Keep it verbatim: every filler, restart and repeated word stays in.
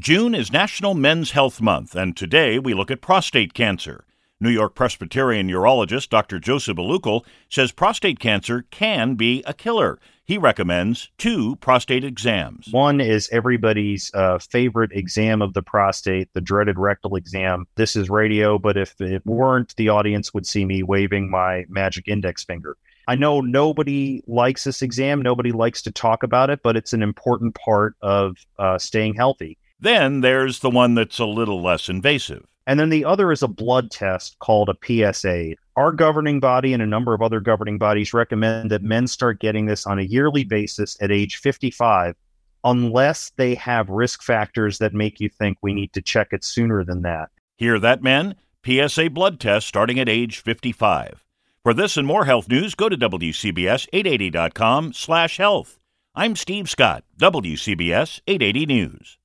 June is National Men's Health Month, and today we look at prostate cancer. New York Presbyterian urologist Doctor Joseph Alukal says prostate cancer can be a killer. He recommends two prostate exams. One is everybody's uh, favorite exam of the prostate, the dreaded rectal exam. This is radio, but if it weren't, the audience would see me waving my magic index finger. I know nobody likes this exam. Nobody likes to talk about it, but it's an important part of uh, staying healthy. Then there's the one that's a little less invasive. And then the other is a blood test called a P S A. Our governing body and a number of other governing bodies recommend that men start getting this on a yearly basis at age fifty-five, unless they have risk factors that make you think we need to check it sooner than that. Hear that, men? P S A blood test starting at age fifty-five. For this and more health news, go to W C B S eight eighty dot com slash health. I'm Steve Scott, W C B S eight eighty News.